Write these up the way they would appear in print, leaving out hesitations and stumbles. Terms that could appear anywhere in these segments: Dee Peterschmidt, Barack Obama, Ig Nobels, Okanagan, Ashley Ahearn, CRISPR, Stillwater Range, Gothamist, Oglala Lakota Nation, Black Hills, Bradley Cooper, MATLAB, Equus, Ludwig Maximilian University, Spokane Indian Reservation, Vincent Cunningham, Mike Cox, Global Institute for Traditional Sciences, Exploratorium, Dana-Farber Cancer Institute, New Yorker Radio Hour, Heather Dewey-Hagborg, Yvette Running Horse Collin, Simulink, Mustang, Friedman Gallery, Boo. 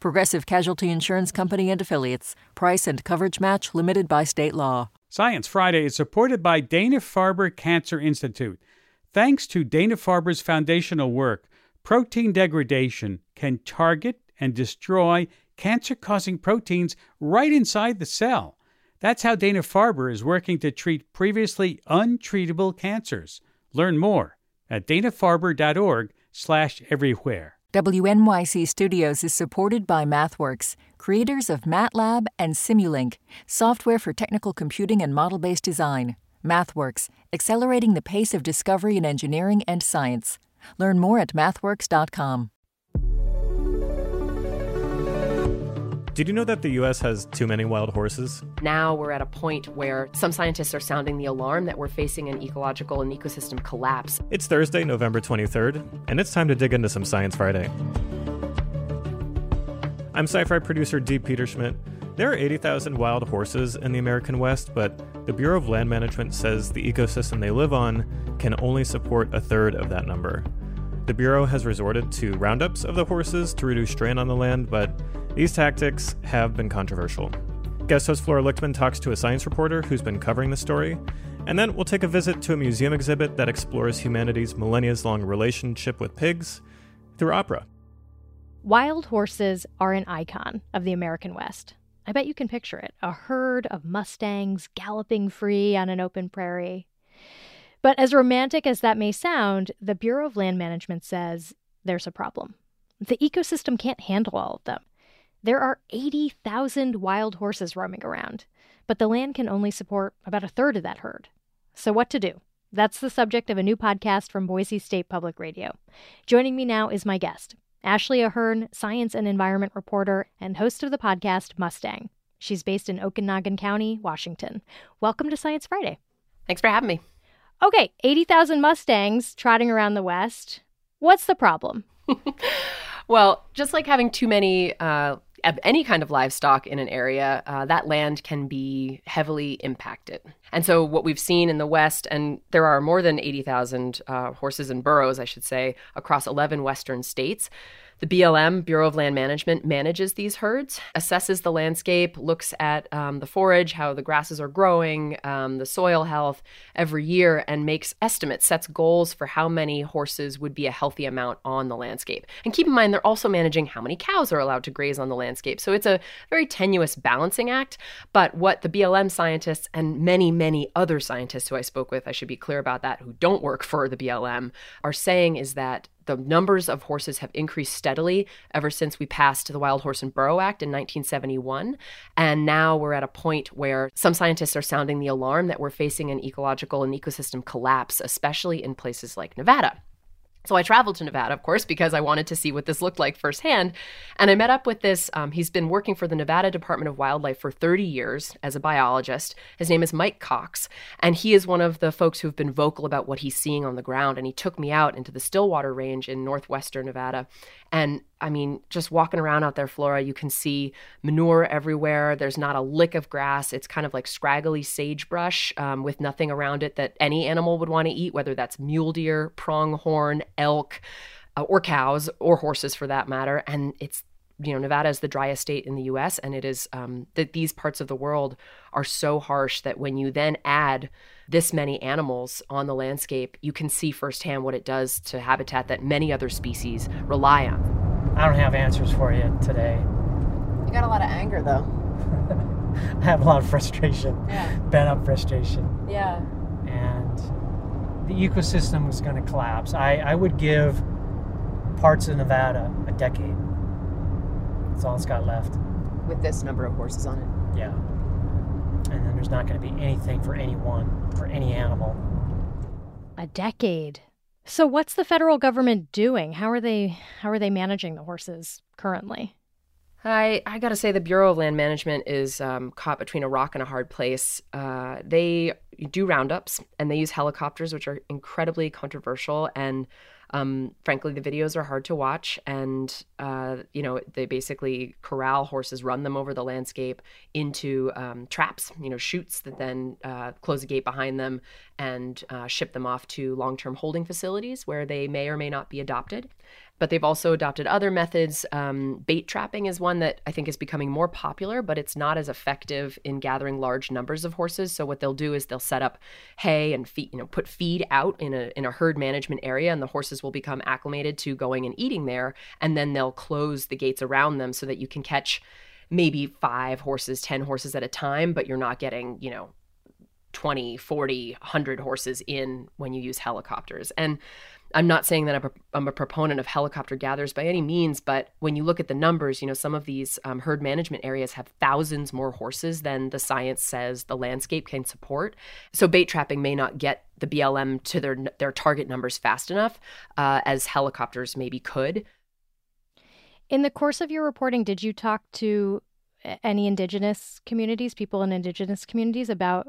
Progressive Casualty Insurance Company and Affiliates. Price and coverage match limited by state law. Science Friday is supported by Dana-Farber Cancer Institute. Thanks to Dana-Farber's foundational work, protein degradation can target and destroy cancer-causing proteins right inside the cell. That's how Dana-Farber is working to treat previously untreatable cancers. Learn more at danafarber.org/everywhere. WNYC Studios is supported by MathWorks, creators of MATLAB and Simulink, software for technical computing and model-based design. MathWorks, accelerating the pace of discovery in engineering and science. Learn more at mathworks.com. Did you know that the U.S. has too many wild horses? Now we're at a point where some scientists are sounding the alarm that we're facing an ecological and ecosystem collapse. It's Thursday, November 23rd, and it's time to dig into some Science Friday. I'm Sci-Fi producer D. Peterschmidt. There are 80,000 wild horses in the American West, but the Bureau of Land Management says the ecosystem they live on can only support a third of that number. The Bureau has resorted to roundups of the horses to reduce strain on the land, but these tactics have been controversial. Guest host Flora Lichtman talks to a science reporter who's been covering the story, and then we'll take a visit to a museum exhibit that explores humanity's millennia-long relationship with pigs through opera. Wild horses are an icon of the American West. I bet you can picture it, a herd of Mustangs galloping free on an open prairie. But as romantic as that may sound, the Bureau of Land Management says there's a problem. The ecosystem can't handle all of them. There are 80,000 wild horses roaming around, but the land can only support about a third of that herd. So what to do? That's the subject of a new podcast from Boise State Public Radio. Joining me now is my guest, Ashley Ahearn, science and environment reporter and host of the podcast Mustang. She's based in Okanagan County, Washington. Welcome to Science Friday. Thanks for having me. Okay, 80,000 Mustangs trotting around the West. What's the problem? Well, just like having too many of any kind of livestock in an area, that land can be heavily impacted. And so what we've seen in the West, and there are more than 80,000 horses and burros, I should say, across 11 Western states. The BLM, Bureau of Land Management, manages these herds, assesses the landscape, looks at the forage, how the grasses are growing, the soil health every year, and makes estimates, sets goals for how many horses would be a healthy amount on the landscape. And keep in mind, they're also managing how many cows are allowed to graze on the landscape. So it's a very tenuous balancing act. But what the BLM scientists and many other scientists who I spoke with, I should be clear about that, who don't work for the BLM, are saying is that the numbers of horses have increased steadily ever since we passed the Wild Horse and Burro Act in 1971. And now we're at a point where some scientists are sounding the alarm that we're facing an ecological and ecosystem collapse, especially in places like Nevada. So I traveled to Nevada, of course, because I wanted to see what this looked like firsthand. And I met up with this. He's been working for the Nevada Department of Wildlife for 30 years as a biologist. His name is Mike Cox, and he is one of the folks who've been vocal about what he's seeing on the ground. And he took me out into the Stillwater Range in northwestern Nevada. And I mean, just walking around out there, Flora, you can see manure everywhere. There's not a lick of grass. It's kind of like scraggly sagebrush with nothing around it that any animal would want to eat, whether that's mule deer, pronghorn, elk, or cows, or horses for that matter. And it's, you know, Nevada is the driest state in the U.S., and it is that these parts of the world are so harsh that when you then add this many animals on the landscape, you can see firsthand what it does to habitat that many other species rely on. I don't have answers for you today. You got a lot of anger, though. I have a lot of frustration. Yeah. Bent up frustration. Yeah. And the ecosystem is going to collapse. I would give parts of Nevada a decade. That's all it's got left. With this number of horses on it. Yeah. And then there's not going to be anything for anyone, for any animal. A decade. So what's the federal government doing? How are they managing the horses currently? I got to say the Bureau of Land Management is caught between a rock and a hard place. They do roundups, and they use helicopters, which are incredibly controversial. And frankly, the videos are hard to watch. And, they basically corral horses, run them over the landscape into traps, chutes that then close a gate behind them and ship them off to long-term holding facilities where they may or may not be adopted. But they've also adopted other methods. Bait trapping is one that I think is becoming more popular, but it's not as effective in gathering large numbers of horses. So what they'll do is they'll set up hay and feed, put feed out in a herd management area, and the horses will become acclimated to going and eating there. And then they'll close the gates around them so that you can catch maybe 5 horses, 10 horses at a time, but you're not getting, 20, 40, 100 horses in when you use helicopters. And I'm not saying that I'm a proponent of helicopter gatherers by any means, but when you look at the numbers, some of these herd management areas have thousands more horses than the science says the landscape can support. So bait trapping may not get the BLM to their target numbers fast enough as helicopters maybe could. In the course of your reporting, did you talk to any indigenous communities, people in indigenous communities about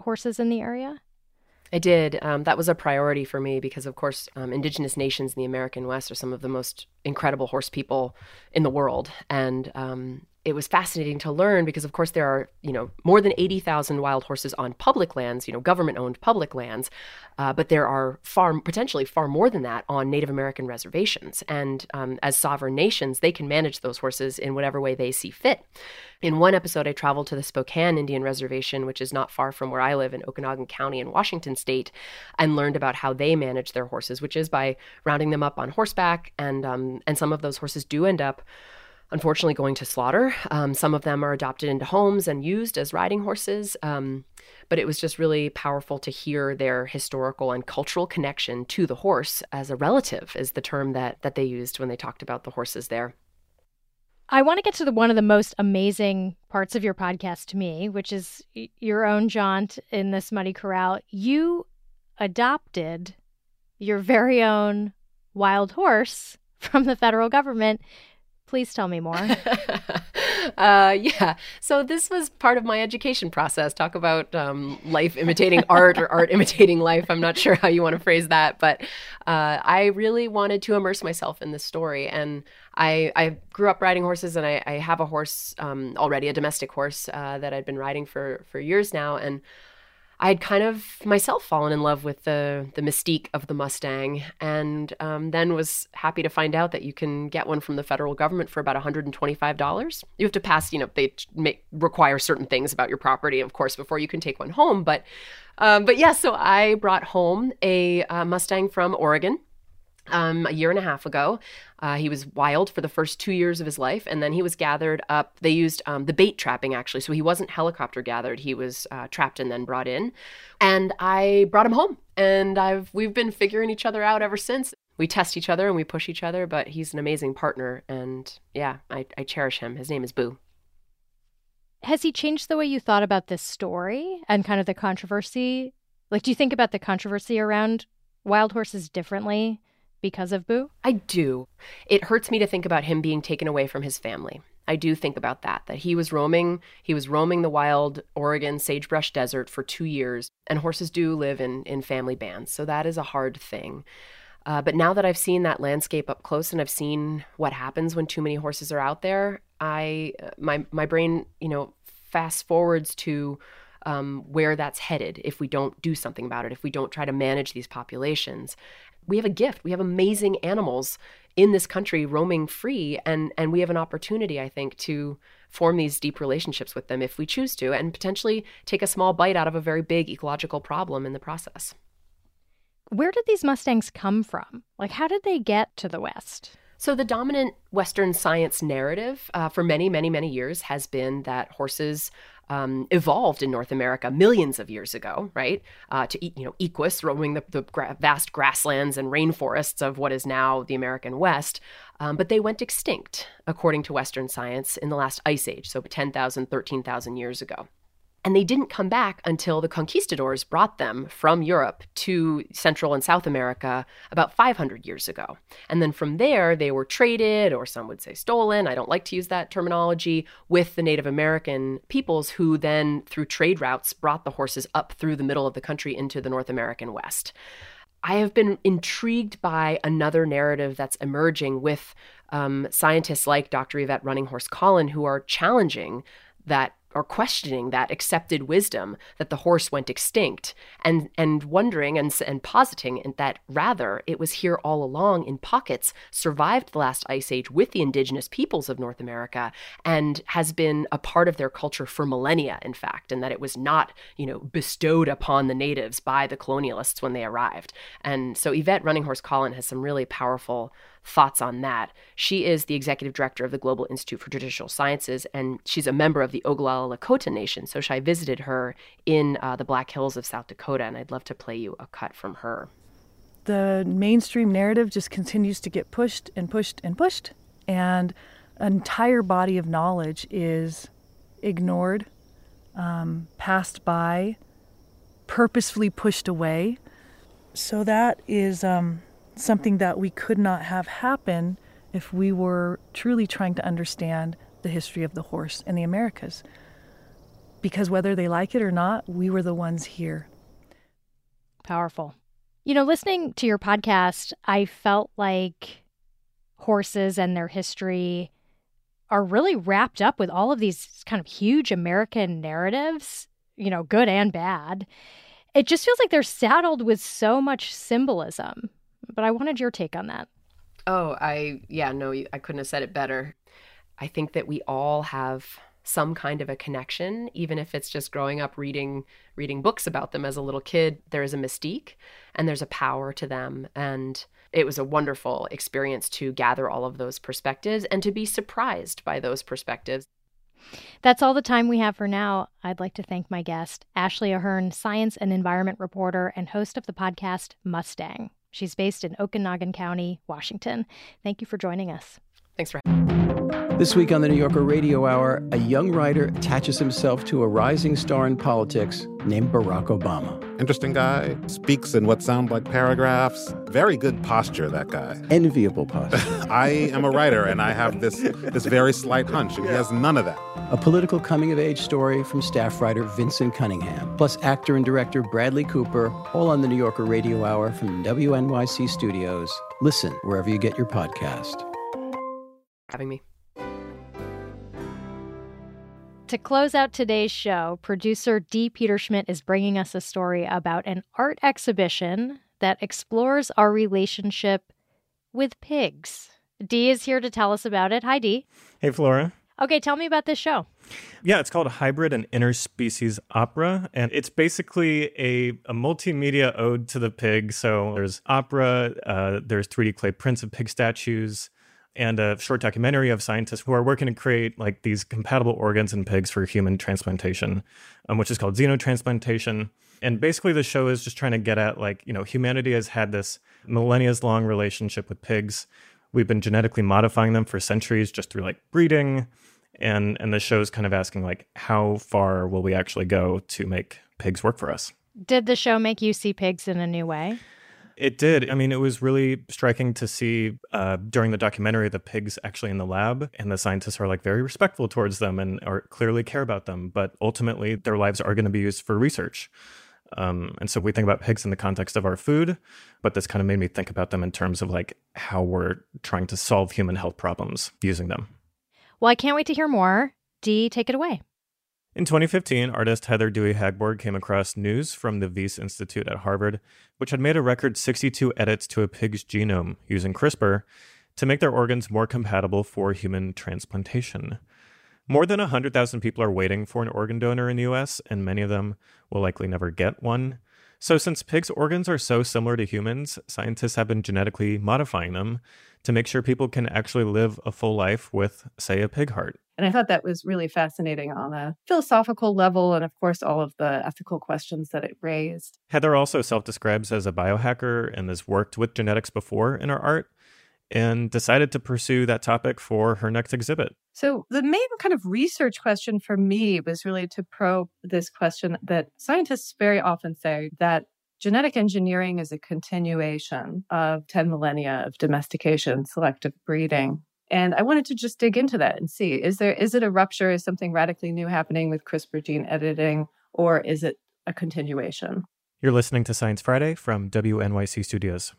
horses in the area? I did. That was a priority for me because, of course, indigenous nations in the American West are some of the most incredible horse people in the world. And it was fascinating to learn because, of course, there are, more than 80,000 wild horses on public lands, government-owned public lands. But there are potentially far more than that on Native American reservations. And as sovereign nations, they can manage those horses in whatever way they see fit. In one episode, I traveled to the Spokane Indian Reservation, which is not far from where I live in Okanagan County in Washington State, and learned about how they manage their horses, which is by rounding them up on horseback. And some of those horses do end up, unfortunately, going to slaughter. Some of them are adopted into homes and used as riding horses. But it was just really powerful to hear their historical and cultural connection to the horse as a relative, is the term that they used when they talked about the horses there. I want to get to one of the most amazing parts of your podcast to me, which is your own jaunt in this muddy corral. You adopted your very own wild horse from the federal government. Please tell me more. Yeah. So this was part of my education process. Talk about life imitating art or art imitating life. I'm not sure how you want to phrase that, but I really wanted to immerse myself in this story. And I grew up riding horses, and I have a horse already, a domestic horse that I'd been riding for years now. And I had kind of myself fallen in love with the mystique of the Mustang, and then was happy to find out that you can get one from the federal government for about $125. You have to pass, they require certain things about your property, of course, before you can take one home. But yeah, so I brought home a Mustang from Oregon a year and a half ago. He was wild for the first 2 years of his life, and then he was gathered up. They used the bait trapping, actually. So he wasn't helicopter gathered. He was trapped and then brought in. And I brought him home, and we've been figuring each other out ever since. We test each other and we push each other, but he's an amazing partner. And yeah, I cherish him. His name is Boo. Has he changed the way you thought about this story and kind of the controversy? Like, do you think about the controversy around wild horses differently because of Boo? I do. It hurts me to think about him being taken away from his family. I do think about that he was roaming the wild Oregon sagebrush desert for 2 years, and horses do live in family bands. So that is a hard thing. But now that I've seen that landscape up close and I've seen what happens when too many horses are out there, my brain, fast forwards to where that's headed if we don't do something about it, if we don't try to manage these populations. We have a gift. We have amazing animals in this country roaming free, and we have an opportunity, I think, to form these deep relationships with them if we choose to, and potentially take a small bite out of a very big ecological problem in the process. Where did these Mustangs come from? Like, how did they get to the West? So the dominant Western science narrative for many, many, many years has been that horses evolved in North America millions of years ago, right? To eat, equus, roaming the vast grasslands and rainforests of what is now the American West. But they went extinct, according to Western science, in the last ice age, so 10,000, 13,000 years ago. And they didn't come back until the conquistadors brought them from Europe to Central and South America about 500 years ago. And then from there, they were traded, or some would say stolen, I don't like to use that terminology, with the Native American peoples who then, through trade routes, brought the horses up through the middle of the country into the North American West. I have been intrigued by another narrative that's emerging with scientists like Dr. Yvette Running Horse Collin, who are challenging that, or questioning that accepted wisdom that the horse went extinct, and wondering and positing that rather it was here all along in pockets, survived the last ice age with the indigenous peoples of North America, and has been a part of their culture for millennia, in fact, and that it was not, you know, bestowed upon the natives by the colonialists when they arrived. And so Yvette Running Horse Collin has some really powerful thoughts on that. She is the executive director of the Global Institute for Traditional Sciences, and she's a member of the Oglala Lakota Nation. So I visited her in the Black Hills of South Dakota, and I'd love to play you a cut from her. The mainstream narrative just continues to get pushed and pushed and pushed, and an entire body of knowledge is ignored, passed by, purposefully pushed away. So that is something that we could not have happen if we were truly trying to understand the history of the horse in the Americas. Because whether they like it or not, we were the ones here. Powerful. You know, listening to your podcast, I felt like horses and their history are really wrapped up with all of these kind of huge American narratives, you know, good and bad. It just feels like they're saddled with so much symbolism. But I wanted your take on that. I couldn't have said it better. I think that we all have some kind of a connection, even if it's just growing up reading books about them as a little kid. There is a mystique and there's a power to them. And it was a wonderful experience to gather all of those perspectives and to be surprised by those perspectives. That's all the time we have for now. I'd like to thank my guest, Ashley Ahearn, science and environment reporter and host of the podcast Mustang. She's based in Okanagan County, Washington. Thank you for joining us. Thanks for having me. This week on the New Yorker Radio Hour, a young writer attaches himself to a rising star in politics named Barack Obama. Interesting guy. Speaks in what sound like paragraphs. Very good posture, that guy. Enviable posture. I am a writer, and I have this very slight hunch, and he has none of that. A political coming-of-age story from staff writer Vincent Cunningham, plus actor and director Bradley Cooper, all on the New Yorker Radio Hour from WNYC Studios. Listen wherever you get your podcast. Having me. To close out today's show, producer Dee Peterschmidt is bringing us a story about an art exhibition that explores our relationship with pigs. Dee is here to tell us about it. Hi, Dee. Hey, Flora. Okay, tell me about this show. Yeah, it's called Hybrid and Interspecies Opera, and it's basically a multimedia ode to the pig. So there's opera, there's 3D clay prints of pig statues, and a short documentary of scientists who are working to create like these compatible organs in pigs for human transplantation, which is called xenotransplantation. And basically the show is just trying to get at like, you know, humanity has had this millennia-long relationship with pigs. We've been genetically modifying them for centuries just through like breeding. And the show's kind of asking like, how far will we actually go to make pigs work for us? Did the show make you see pigs in a new way? It did. I mean, it was really striking to see during the documentary, the pigs actually in the lab, and the scientists are like very respectful towards them and are clearly care about them. But ultimately, their lives are going to be used for research. And so we think about pigs in the context of our food, but this kind of made me think about them in terms of like how we're trying to solve human health problems using them. Well, I can't wait to hear more. Dee, take it away. In 2015, artist Heather Dewey-Hagborg came across news from the Wyss Institute at Harvard, which had made a record 62 edits to a pig's genome using CRISPR to make their organs more compatible for human transplantation. More than 100,000 people are waiting for an organ donor in the U.S., and many of them will likely never get one. So since pigs' organs are so similar to humans, scientists have been genetically modifying them to make sure people can actually live a full life with, say, a pig heart. And I thought that was really fascinating on a philosophical level and, of course, all of the ethical questions that it raised. Heather also self-describes as a biohacker and has worked with genetics before in her art. and decided to pursue that topic for her next exhibit. So the main kind of research question for me was really to probe this question that scientists very often say that genetic engineering is a continuation of 10 millennia of domestication, selective breeding. And I wanted to just dig into that and see, is it a rupture? Is something radically new happening with CRISPR gene editing, or is it a continuation? You're listening to Science Friday from WNYC Studios.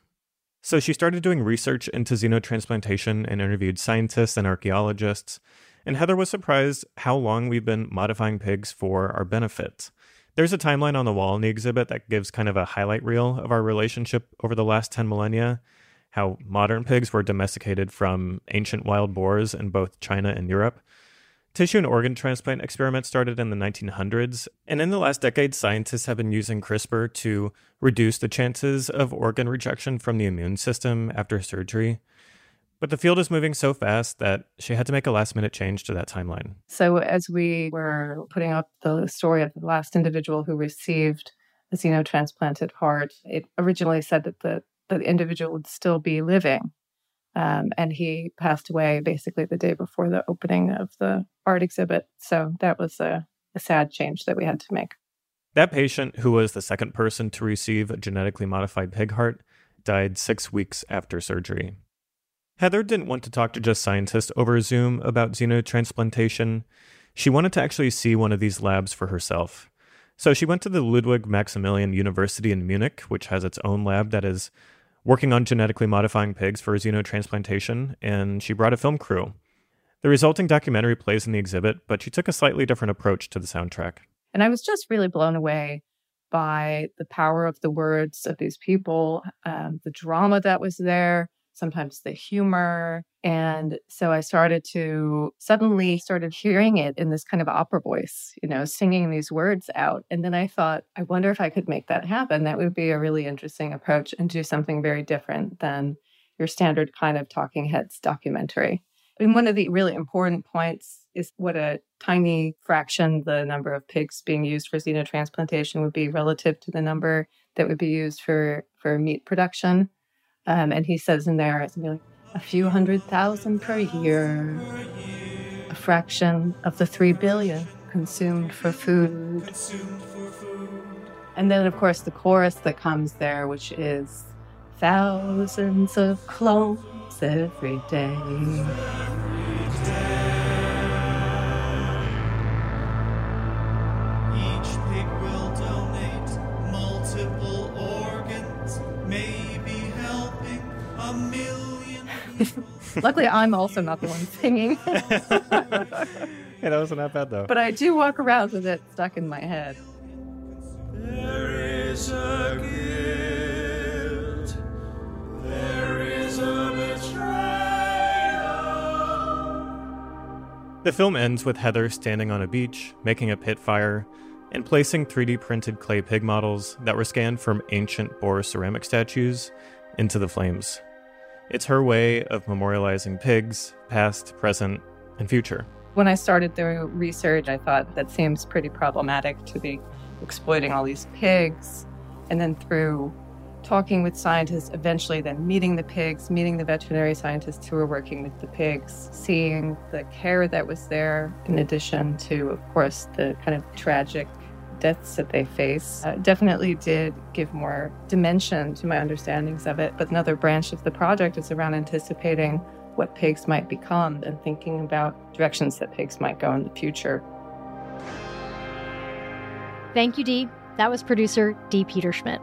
So she started doing research into xenotransplantation and interviewed scientists and archaeologists. And Heather was surprised how long we've been modifying pigs for our benefit. There's a timeline on the wall in the exhibit that gives kind of a highlight reel of our relationship over the last 10 millennia, how modern pigs were domesticated from ancient wild boars in both China and Europe. Tissue and organ transplant experiments started in the 1900s, and in the last decade, scientists have been using CRISPR to reduce the chances of organ rejection from the immune system after surgery. But the field is moving so fast that she had to make a last-minute change to that timeline. So as we were putting up the story of the last individual who received a xenotransplanted heart, it originally said that the individual would still be living. And he passed away basically the day before the opening of the art exhibit. So that was a sad change that we had to make. That patient, who was the second person to receive a genetically modified pig heart, died 6 weeks after surgery. Heather didn't want to talk to just scientists over Zoom about xenotransplantation. She wanted to actually see one of these labs for herself. So she went to the Ludwig Maximilian University in Munich, which has its own lab that is working on genetically modifying pigs for xenotransplantation, and she brought a film crew. The resulting documentary plays in the exhibit, but she took a slightly different approach to the soundtrack. And I was just really blown away by the power of the words of these people, the drama that was there, sometimes the humor. And so I suddenly started hearing it in this kind of opera voice, singing these words out. And then I thought, I wonder if I could make that happen. That would be a really interesting approach and do something very different than your standard kind of talking heads documentary. I mean, one of the really important points is what a tiny fraction the number of pigs being used for xenotransplantation would be relative to the number that would be used for meat production. And he says in there, it's like a few hundred thousand per year, a fraction of the 3 billion consumed for food. And then, of course, the chorus that comes there, which is thousands of clones every day. Each pig will donate multiple organs, Luckily, I'm also not the one singing. It was not bad, though. But I do walk around with it stuck in my head. There is a guilt. There is a betrayal. The film ends with Heather standing on a beach, making a pit fire, and placing 3D printed clay pig models that were scanned from ancient boar ceramic statues into the flames. It's her way of memorializing pigs, past, present, and future. When I started the research, I thought that seems pretty problematic to be exploiting all these pigs. And then through talking with scientists, eventually then meeting the pigs, meeting the veterinary scientists who were working with the pigs, seeing the care that was there, in addition to, of course, the kind of tragic deaths that they face, definitely did give more dimension to my understandings of it. But another branch of the project is around anticipating what pigs might become and thinking about directions that pigs might go in the future. Thank you, Dee. That was producer Dee Peterschmidt.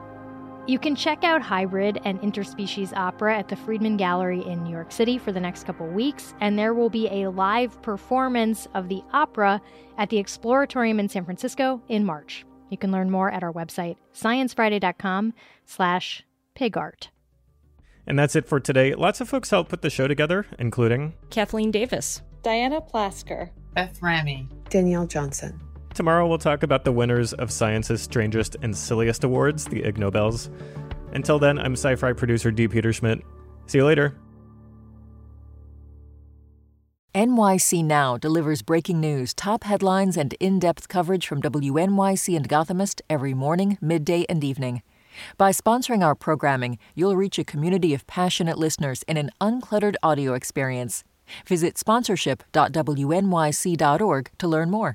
You can check out Hybrid and Interspecies Opera at the Friedman Gallery in New York City for the next couple weeks, and there will be a live performance of the opera at the Exploratorium in San Francisco in March. You can learn more at our website, sciencefriday.com/pigart. And that's it for today. Lots of folks helped put the show together, including Kathleen Davis, Diana Plasker, Beth Ramey, Danielle Johnson. Tomorrow we'll talk about the winners of Science's Strangest and Silliest Awards, the Ig Nobels. Until then, I'm Sci-Fi producer Dee Peterschmidt. See you later. NYC Now delivers breaking news, top headlines, and in-depth coverage from WNYC and Gothamist every morning, midday, and evening. By sponsoring our programming, you'll reach a community of passionate listeners in an uncluttered audio experience. Visit sponsorship.wnyc.org to learn more.